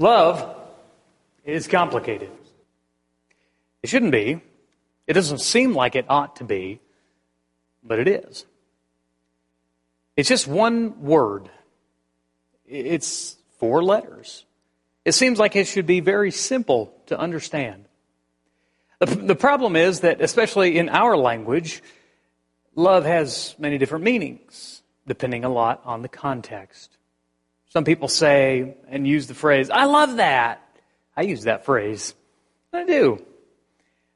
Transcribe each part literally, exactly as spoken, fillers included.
Love is complicated. It shouldn't be. It doesn't seem like it ought to be, but it is. It's just one word. It's four letters. It seems like it should be very simple to understand. The, the problem is that, especially in our language, love has many different meanings, depending a lot on the context. Some people say and use the phrase, "I love that." I use that phrase. I do.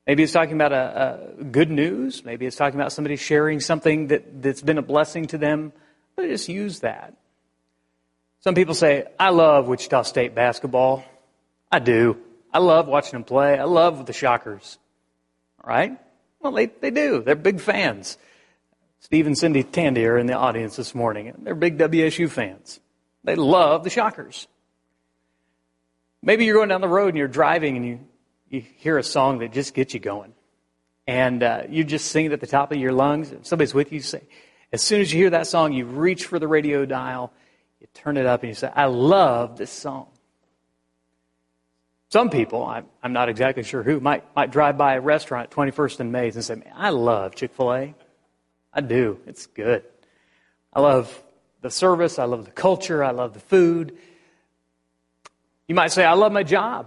Maybe it's talking about a, a good news. Maybe it's talking about somebody sharing something that, that's been a blessing to them. But I just use that. Some people say, "I love Wichita State basketball." I do. I love watching them play. I love the Shockers. All right? Well, they, they do. They're big fans. Steve and Cindy Tandy are in the audience this morning. They're big W S U fans. They love the Shockers. Maybe you're going down the road and you're driving and you, you hear a song that just gets you going. And uh, you just sing it at the top of your lungs. If somebody's with you, say, as soon as you hear that song, you reach for the radio dial, you turn it up, and you say, "I love this song." Some people, I'm, I'm not exactly sure who, might might drive by a restaurant at twenty-first and Mays and say, "Man, I love Chick-fil-A. I do. It's good. I love the service, I love the culture, I love the food." You might say, "I love my job."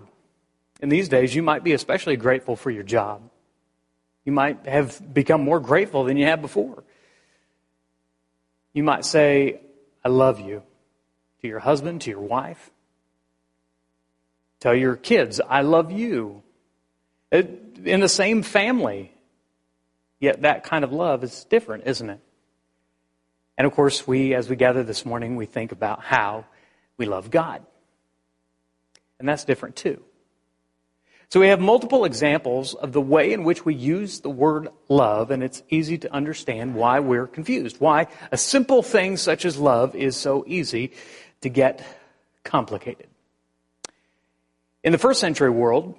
And these days, you might be especially grateful for your job. You might have become more grateful than you had before. You might say, "I love you," to your husband, to your wife. Tell your kids, "I love you." In the same family, yet that kind of love is different, isn't it? And of course, we, as we gather this morning, we think about how we love God. And that's different too. So we have multiple examples of the way in which we use the word love, and it's easy to understand why we're confused, why a simple thing such as love is so easy to get complicated. In the first century world,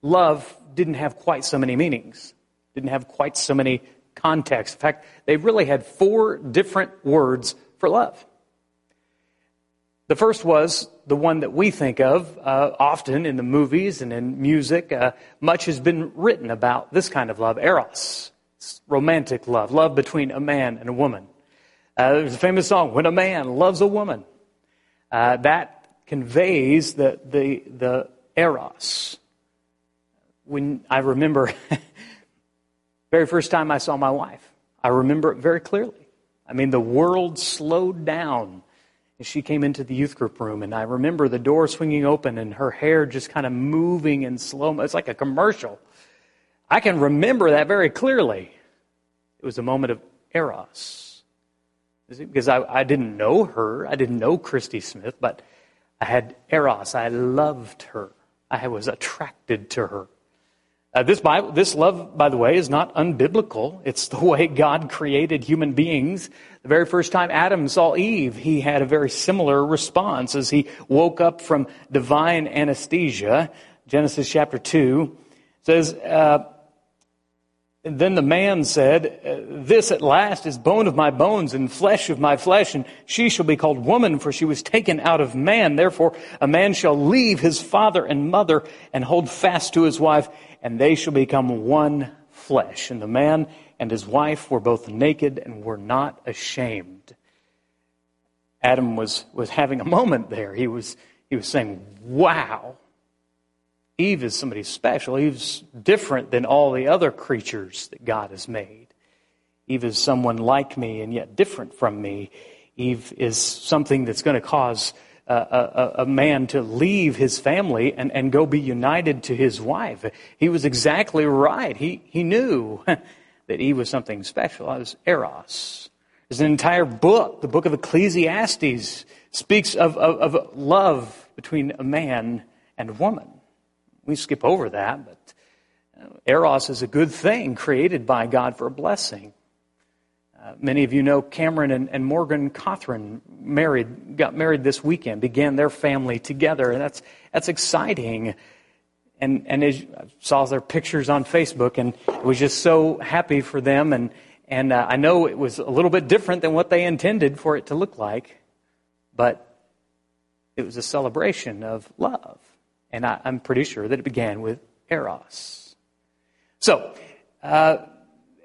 love didn't have quite so many meanings, didn't have quite so many context. In fact, they really had four different words for love. The first was the one that we think of uh, often in the movies and in music. Uh, much has been written about this kind of love, eros. It's romantic love, love between a man and a woman. Uh, there's a famous song, "When a Man Loves a Woman." Uh, that conveys the, the, the eros. When I remember very first time I saw my wife, I remember it very clearly. I mean, the world slowed down as she came into the youth group room, and I remember the door swinging open and her hair just kind of moving in slow. It's like a commercial. I can remember that very clearly. It was a moment of eros. Because I, I didn't know her. I didn't know Christy Smith, but I had eros. I loved her. I was attracted to her. Uh, this, Bible, this love, by the way, is not unbiblical. It's the way God created human beings. The very first time Adam saw Eve, he had a very similar response as he woke up from divine anesthesia. Genesis chapter two says, uh, "Then the man said, 'This at last is bone of my bones and flesh of my flesh, and she shall be called woman, for she was taken out of man. Therefore a man shall leave his father and mother and hold fast to his wife, and they shall become one flesh. And the man and his wife were both naked and were not ashamed.'" Adam was, was having a moment there. He was, he was saying, "Wow, Eve is somebody special. Eve's different than all the other creatures that God has made. Eve is someone like me and yet different from me. Eve is something that's going to cause A, a, a man to leave his family and, and go be united to his wife." He was exactly right. He he knew that Eve was something special. It was eros. There's an entire book, the book of Ecclesiastes, speaks of, of, of love between a man and a woman. We skip over that, but eros is a good thing created by God for a blessing. Uh, many of you know Cameron and, and Morgan Cothran married, got married this weekend, began their family together, and that's that's exciting. And and as, I saw their pictures on Facebook, and I was just so happy for them. And and uh, I know it was a little bit different than what they intended for it to look like, but It was a celebration of love. And I, I'm pretty sure that it began with eros. So, uh,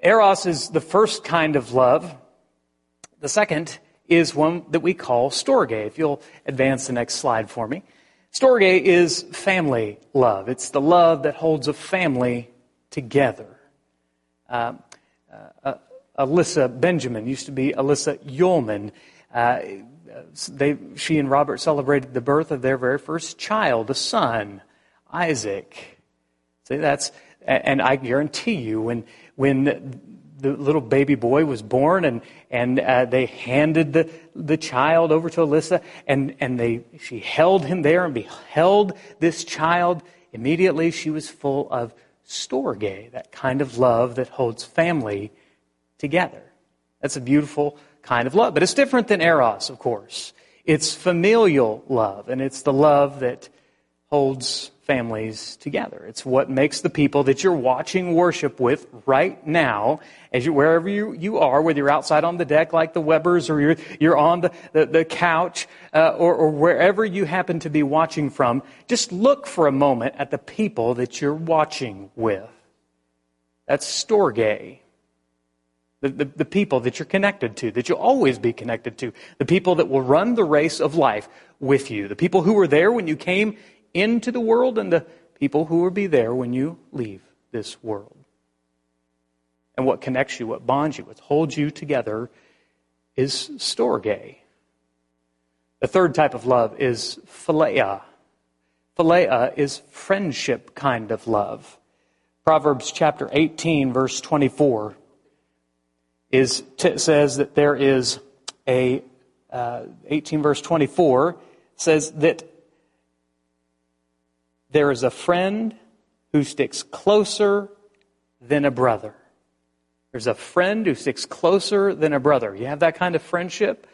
eros is the first kind of love. The second is one that we call storge. If you'll advance the next slide for me. Storge is family love. It's the love that holds a family together. Uh, uh, Alyssa Benjamin used to be Alyssa Yulman. Uh, they, she and Robert celebrated the birth of their very first child, a son, Isaac. See, that's, and I guarantee you, when when the little baby boy was born, and and uh, they handed the the child over to Alyssa, and and they she held him there and beheld this child. Immediately, she was full of storge, that kind of love that holds family together. That's a beautiful kind of love, but it's different than eros, of course. It's familial love, and it's the love that holds families together. It's what makes the people that you're watching worship with right now, as you, wherever you, you are, whether you're outside on the deck like the Webbers, or you're you're on the, the, the couch, uh, or, or wherever you happen to be watching from, just look for a moment at the people that you're watching with. That's storge. The, the, the people that you're connected to, that you'll always be connected to, the people that will run the race of life with you, the people who were there when you came into the world, and the people who will be there when you leave this world. And what connects you, what bonds you, what holds you together is storge. The third type of love is philia. Philia is friendship kind of love. Proverbs chapter eighteen, verse twenty-four Is t- says that there is a uh, eighteen verse twenty-four says that there is a friend who sticks closer than a brother. There's a friend who sticks closer than a brother. You have that kind of friendship.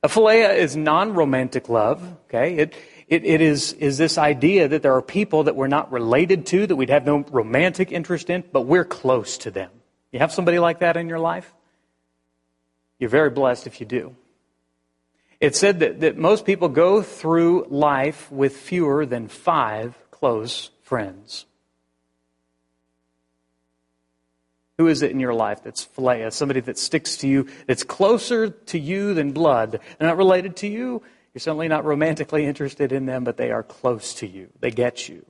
A philia is non-romantic love. Okay, it it it is is this idea that there are people that we're not related to, that we'd have no romantic interest in, but we're close to them. You have somebody like that in your life? You're very blessed if you do. It said that, that most people go through life with fewer than five close friends. Who is it in your life that's philia, somebody that sticks to you, that's closer to you than blood? They're not related to you. You're certainly not romantically interested in them, but they are close to you. They get you.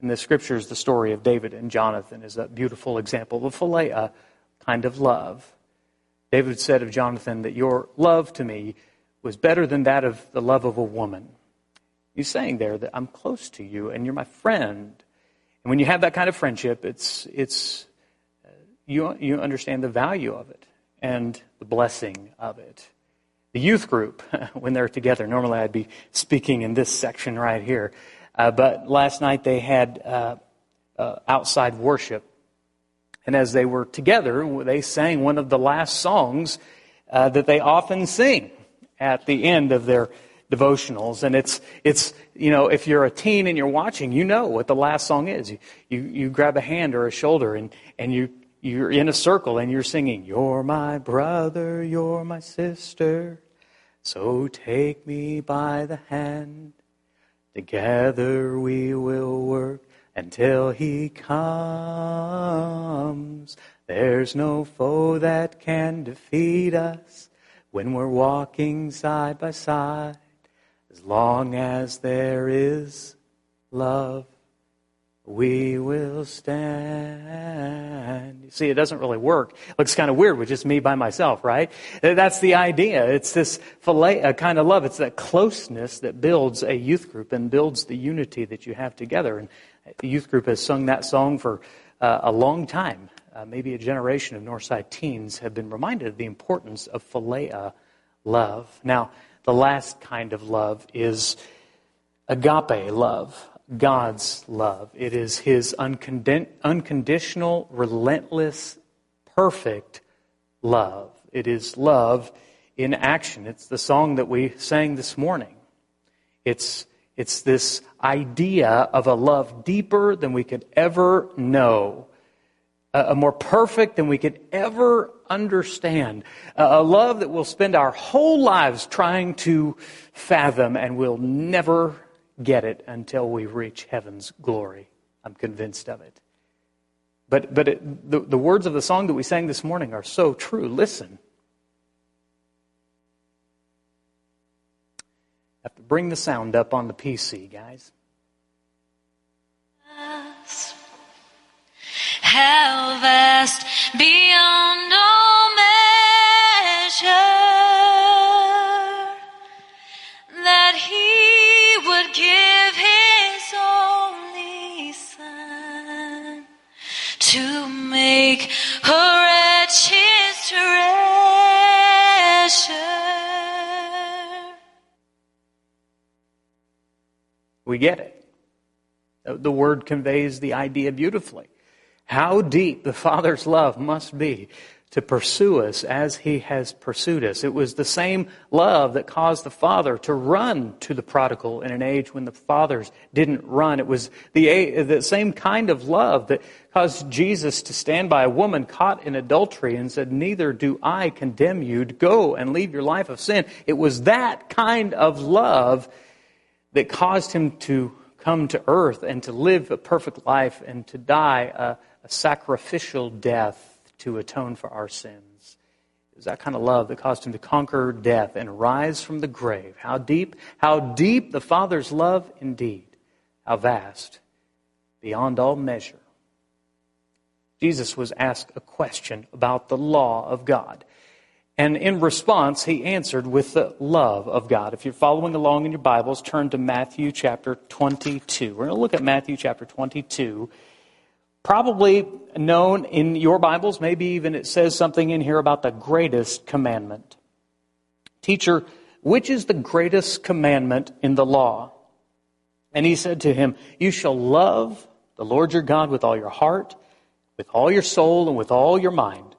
In the Scriptures, the story of David and Jonathan is a beautiful example of philia kind of love. David said of Jonathan that your love to me was better than that of the love of a woman. He's saying there that I'm close to you and you're my friend. And when you have that kind of friendship, it's it's you you understand the value of it and the blessing of it. The youth group, when they're together, normally I'd be speaking in this section right here, uh, but last night they had uh, uh, outside worship. And as they were together, they sang one of the last songs uh, that they often sing at the end of their devotionals. And it's, it's you know, if you're a teen and you're watching, you know what the last song is. You you, you grab a hand or a shoulder, and, and you, you're in a circle, and you're singing, "You're my brother, you're my sister, so take me by the hand. Together we will work until he comes. There's no foe that can defeat us when we're walking side by side, as long as there is love, we will stand." You see, it doesn't really work. It looks kind of weird with just me by myself, right? That's the idea. It's this philia kind of love. It's that closeness that builds a youth group and builds the unity that you have together. And the youth group has sung that song for uh, a long time. Uh, maybe a generation of Northside teens have been reminded of the importance of philia love. Now, the last kind of love is agape love. God's love. It is his uncond- unconditional, relentless, perfect love. It is love in action. It's the song that we sang this morning. It's, it's this idea of a love deeper than we could ever know, a, a more perfect than we could ever understand, a love that we'll spend our whole lives trying to fathom, and we'll never get it until we reach heaven's glory. I'm convinced of it. But but it, the, the words of the song that we sang this morning are so true. Listen. I have to bring the sound up on the P C, guys. How vast beyond all measure that He would give His only Son to make her wretch His treasure. We get it. The word conveys the idea beautifully. How deep the Father's love must be to pursue us as He has pursued us. It was the same love that caused the Father to run to the prodigal in an age when the fathers didn't run. It was the, the same kind of love that caused Jesus to stand by a woman caught in adultery and said, "Neither do I condemn you. Go and leave your life of sin." It was that kind of love that caused Him to come to earth and to live a perfect life and to die a A sacrificial death to atone for our sins. It was that kind of love that caused Him to conquer death and rise from the grave. How deep, how deep the Father's love indeed. How vast, beyond all measure. Jesus was asked a question about the law of God. And in response, He answered with the love of God. If you're following along in your Bibles, turn to Matthew chapter twenty-two. We're going to look at Matthew chapter twenty-two. Probably known in your Bibles, maybe even it says something in here about the greatest commandment. Teacher, which is the greatest commandment in the law? And He said to him, "You shall love the Lord your God with all your heart, with all your soul, and with all your mind.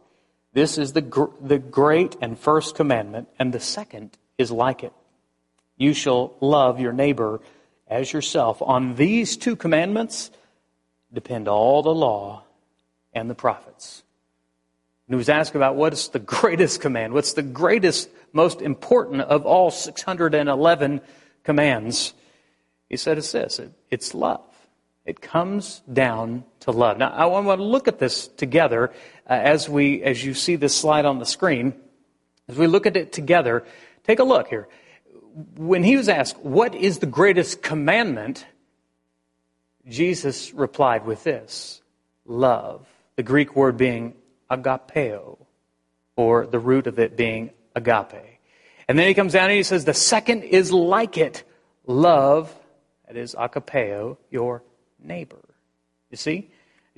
This is the gr- the great and first commandment, and the second is like it. You shall love your neighbor as yourself. On these two commandments depend all the law and the prophets." And he was asked about what is the greatest command, what's the greatest, most important of all six hundred eleven commands. He said it's this, it, it's love. It comes down to love. Now, I want to look at this together uh, as we, as you see this slide on the screen. As we look at it together, take a look here. When he was asked, what is the greatest commandment, Jesus replied with this, love, the Greek word being agapeo, or the root of it being agape. And then He comes down and He says, the second is like it, love, that is agapeo, your neighbor. You see,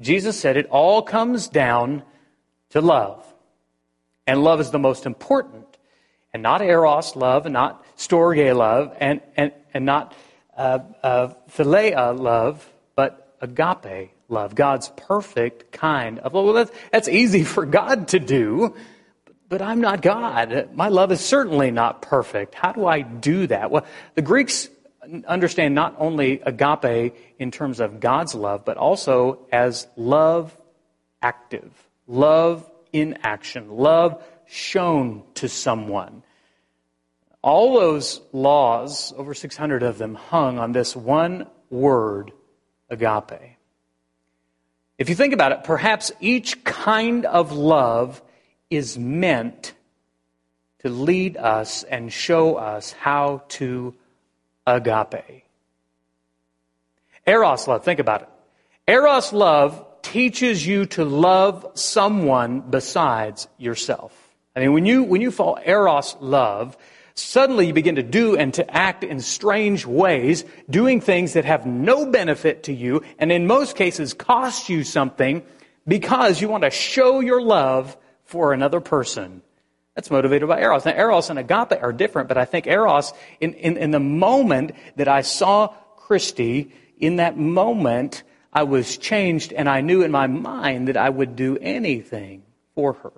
Jesus said it all comes down to love. And love is the most important. And not eros love, and not storge love, and, and, and not uh, uh, philia love, but agape love, God's perfect kind of love. Well, that's, that's easy for God to do, but, but I'm not God. My love is certainly not perfect. How do I do that? Well, the Greeks understand not only agape in terms of God's love, but also as love active, love in action, love shown to someone. All those laws, over six hundred of them, hung on this one word, agape. If you think about it, perhaps each kind of love is meant to lead us and show us how to agape. Eros love, think about it. Eros love teaches you to love someone besides yourself. I mean, when you when you fall eros love, suddenly you begin to do and to act in strange ways, doing things that have no benefit to you, and in most cases cost you something, because you want to show your love for another person. That's motivated by eros. Now, eros and agape are different, but I think eros, in, in, in the moment that I saw Christy, in that moment, I was changed, and I knew in my mind that I would do anything for her.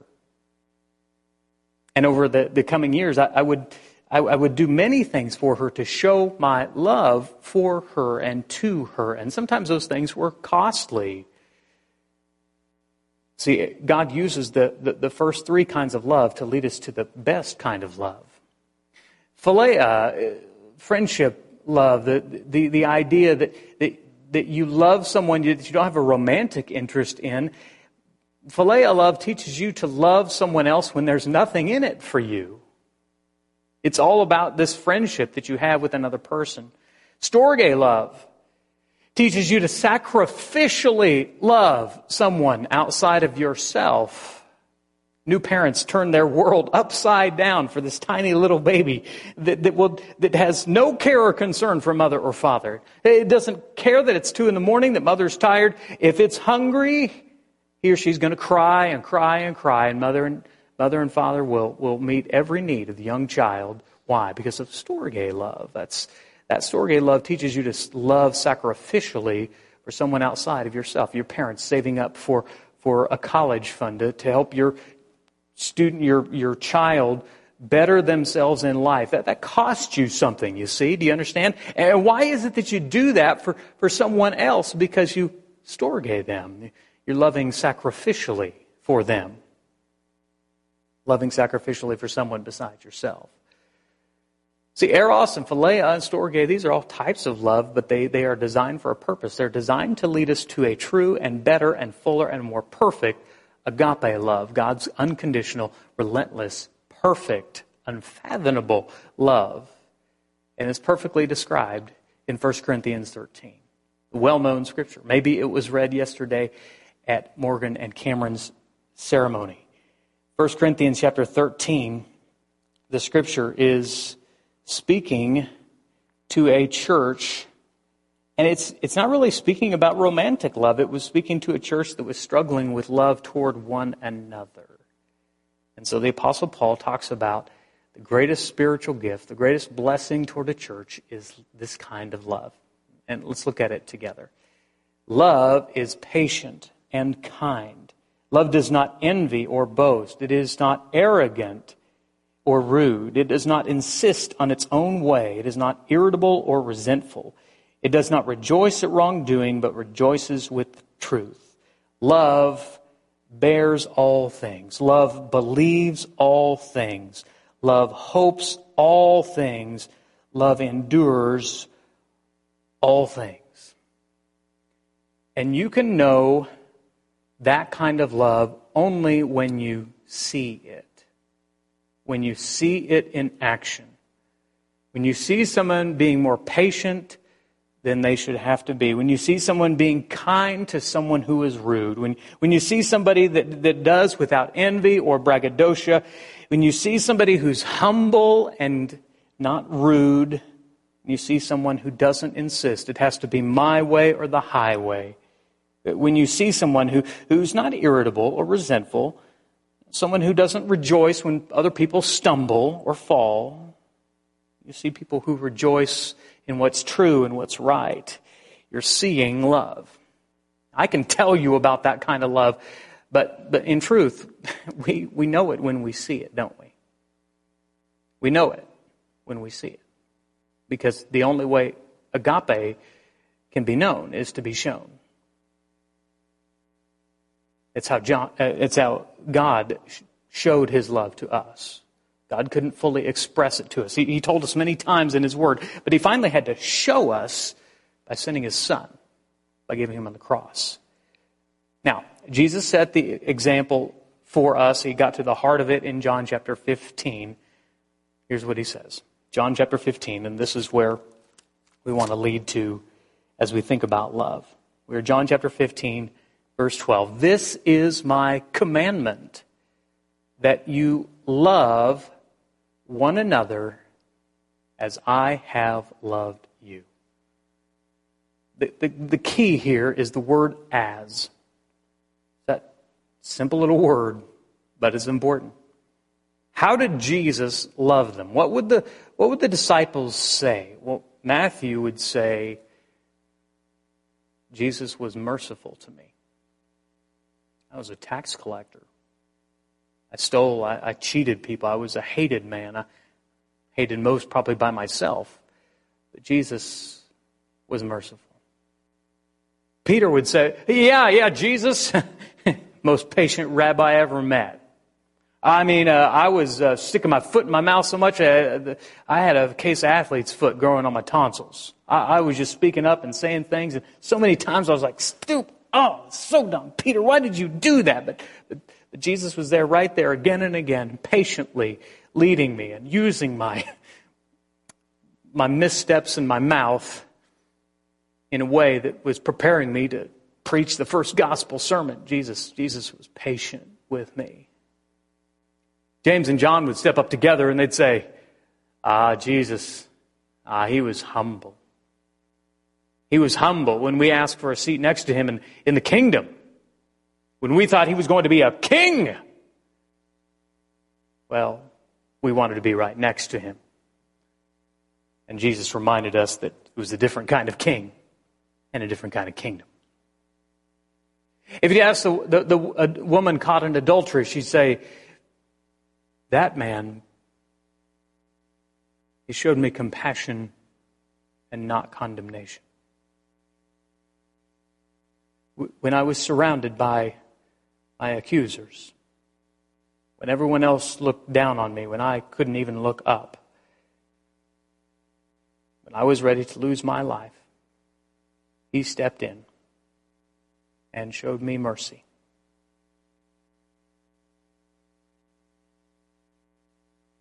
And over the, the coming years, I, I would... I would do many things for her to show my love for her and to her. And sometimes those things were costly. See, God uses the, the, the first three kinds of love to lead us to the best kind of love. Philea, friendship love, the the, the idea that, that, that you love someone that you don't have a romantic interest in. Philea love teaches you to love someone else when there's nothing in it for you. It's all about this friendship that you have with another person. Storge love teaches you to sacrificially love someone outside of yourself. New parents turn their world upside down for this tiny little baby that, that will that has no care or concern for mother or father. It doesn't care that it's two in the morning, that mother's tired. If it's hungry, he or she's going to cry and cry and cry, and mother and mother and father will will meet every need of the young child. Why? Because of storge love. That's that storge love teaches you to love sacrificially for someone outside of yourself. Your parents saving up for for a college fund to, to help your student, your your child better themselves in life. That that costs you something, you see. Do you understand? And why is it that you do that for, for someone else? Because you storge them. You're loving sacrificially for them. Loving sacrificially for someone besides yourself. See, eros and philea and storge, these are all types of love, but they, they are designed for a purpose. They're designed to lead us to a true and better and fuller and more perfect agape love, God's unconditional, relentless, perfect, unfathomable love. And it's perfectly described in First Corinthians thirteen. Well-known scripture. Maybe it was read yesterday at Morgan and Cameron's ceremony. First Corinthians chapter thirteen, the scripture is speaking to a church. And it's it's not really speaking about romantic love. It was speaking to a church that was struggling with love toward one another. And so the Apostle Paul talks about the greatest spiritual gift, the greatest blessing toward a church is this kind of love. And let's look at it together. Love is patient and kind. Love does not envy or boast. It is not arrogant or rude. It does not insist on its own way. It is not irritable or resentful. It does not rejoice at wrongdoing, but rejoices with the truth. Love bears all things. Love believes all things. Love hopes all things. Love endures all things. And you can know that kind of love only when you see it. When you see it in action. When you see someone being more patient than they should have to be. When you see someone being kind to someone who is rude. When, when you see somebody that, that does without envy or braggadocio. When you see somebody who's humble and not rude. You see someone who doesn't insist. It has to be my way or the highway. When you see someone who, who's not irritable or resentful. Someone who doesn't rejoice when other people stumble or fall. You see people who rejoice in what's true and what's right. You're seeing love. I can tell you about that kind of love, but but in truth, we, we know it when we see it, don't we? We know it when we see it. Because the only way agape can be known is to be shown. It's how John, uh, it's how God sh- showed his love to us. God couldn't fully express it to us. He, he told us many times in his word, but he finally had to show us by sending his son, by giving him on the cross. Now, Jesus set the example for us. He got to the heart of it in John chapter fifteen. Here's what he says. John chapter fifteen, and this is where we want to lead to as we think about love. We're John chapter fifteen, verse twelve. This is my commandment, that you love one another as I have loved you. The, the, the key here is the word as. That simple little word, but it's important. How did Jesus love them? What would the, what would the disciples say? Well, Matthew would say, Jesus was merciful to me. I was a tax collector. I stole, I, I cheated people. I was a hated man. I hated most probably by myself. But Jesus was merciful. Peter would say, yeah, yeah, Jesus, most patient rabbi I ever met. I mean, uh, I was uh, sticking my foot in my mouth so much, uh, I had a case of athlete's foot growing on my tonsils. I, I was just speaking up and saying things, and so many times I was like, stupid, oh, so dumb, Peter, why did you do that? But, but, but Jesus was there right there again and again, patiently leading me and using my my missteps in my mouth in a way that was preparing me to preach the first gospel sermon. Jesus, Jesus was patient with me. James and John would step up together and they'd say, ah, Jesus, ah, he was humble. He was humble when we asked for a seat next to him in, in the kingdom. When we thought he was going to be a king. Well, we wanted to be right next to him. And Jesus reminded us that it was a different kind of king and a different kind of kingdom. If you ask the, the, the a woman caught in adultery, she'd say, that man, he showed me compassion and not condemnation. When I was surrounded by my accusers, when everyone else looked down on me, when I couldn't even look up, when I was ready to lose my life, he stepped in and showed me mercy.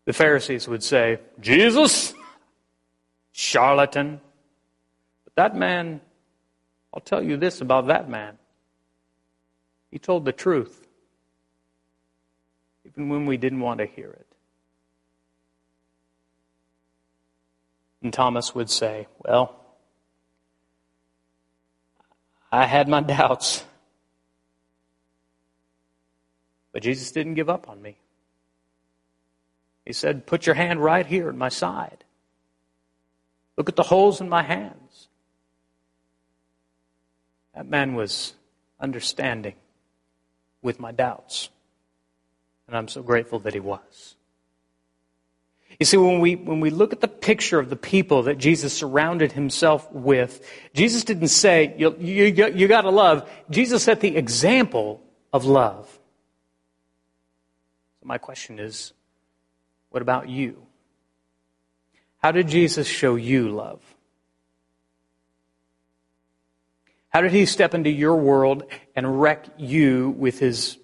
The Pharisees would say, Jesus, charlatan. But that man, I'll tell you this about that man. He told the truth, even when we didn't want to hear it. And Thomas would say, well, I had my doubts, but Jesus didn't give up on me. He said, put your hand right here at my side. Look at the holes in my hands. That man was understanding with my doubts. And I'm so grateful that he was. You see, when we when we look at the picture of the people that Jesus surrounded himself with, Jesus didn't say, you, you, you got to love. Jesus set the example of love. So my question is, what about you? How did Jesus show you love? How did he step into your world and wreck you with his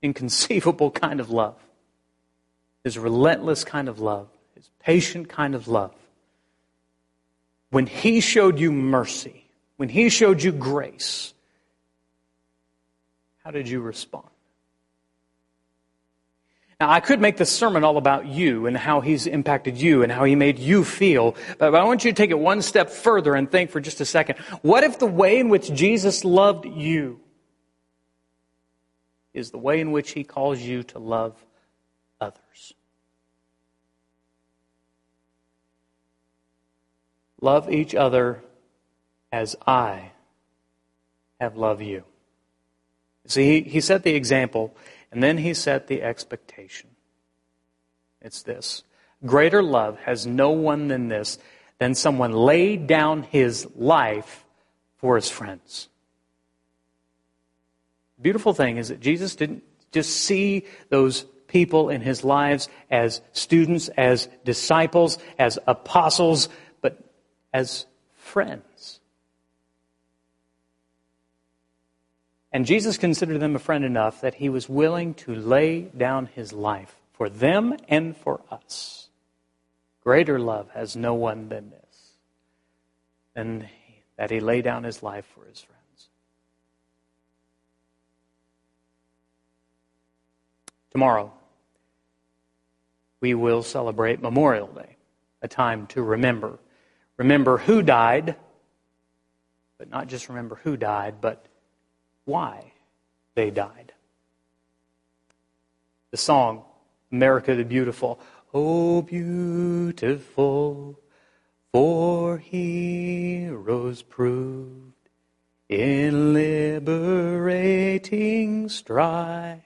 inconceivable kind of love? His relentless kind of love. His patient kind of love. When he showed you mercy, when he showed you grace, how did you respond? Now, I could make this sermon all about you and how he's impacted you and how he made you feel, but I want you to take it one step further and think for just a second. What if the way in which Jesus loved you is the way in which he calls you to love others? Love each other as I have loved you. See, he, he set the example. And then he set the expectation. It's this. Greater love has no one than this, than someone laid down his life for his friends. The beautiful thing is that Jesus didn't just see those people in his lives as students, as disciples, as apostles, but as friends. And Jesus considered them a friend enough that he was willing to lay down his life for them and for us. Greater love has no one than this, than that he lay down his life for his friends. Tomorrow, we will celebrate Memorial Day, a time to remember. Remember who died, but not just remember who died, but why they died. The song, America the Beautiful. Oh, beautiful for heroes proved in liberating strife,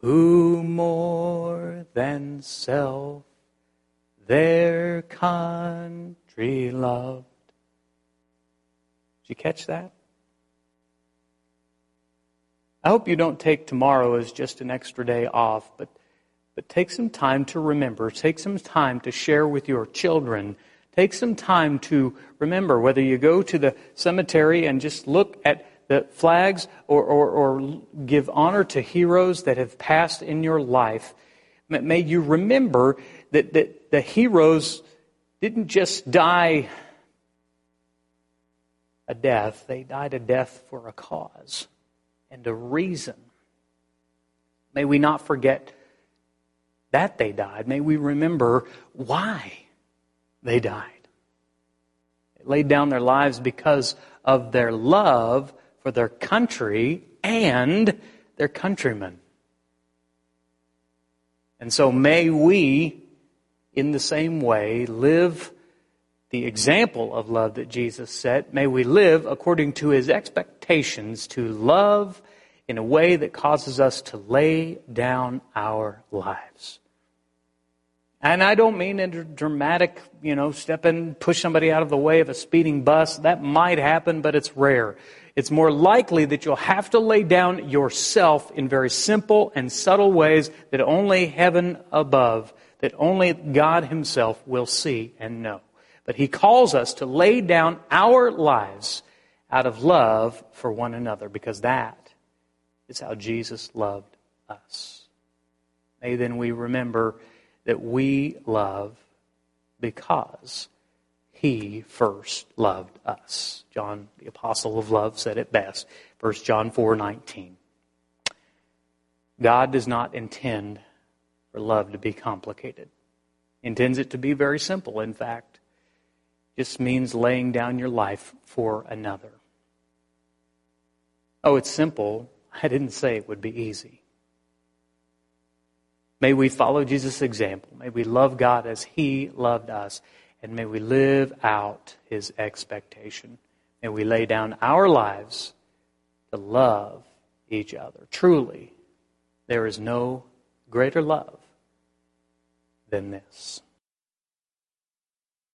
who more than self their country loved. Did you catch that? I hope you don't take tomorrow as just an extra day off, but, but take some time to remember. Take some time to share with your children. Take some time to remember, whether you go to the cemetery and just look at the flags or, or, or give honor to heroes that have passed in your life. May you remember that, that the heroes didn't just die a death. They died a death for a cause and a reason. May we not forget that they died. May we remember why they died. They laid down their lives because of their love for their country and their countrymen. And so may we, in the same way, live the example of love that Jesus set. May we live according to his expectations to love in a way that causes us to lay down our lives. And I don't mean a dramatic, you know, step in, push somebody out of the way of a speeding bus. That might happen, but it's rare. It's more likely that you'll have to lay down yourself in very simple and subtle ways that only heaven above, that only God himself will see and know. But he calls us to lay down our lives out of love for one another, because that is how Jesus loved us. May then we remember that we love because he first loved us. John, the apostle of love, said it best. First John four nineteen. God does not intend for love to be complicated. He intends it to be very simple, in fact. Just means laying down your life for another. Oh, it's simple. I didn't say it would be easy. May we follow Jesus' example. May we love God as he loved us. And may we live out his expectation. May we lay down our lives to love each other. Truly, there is no greater love than this.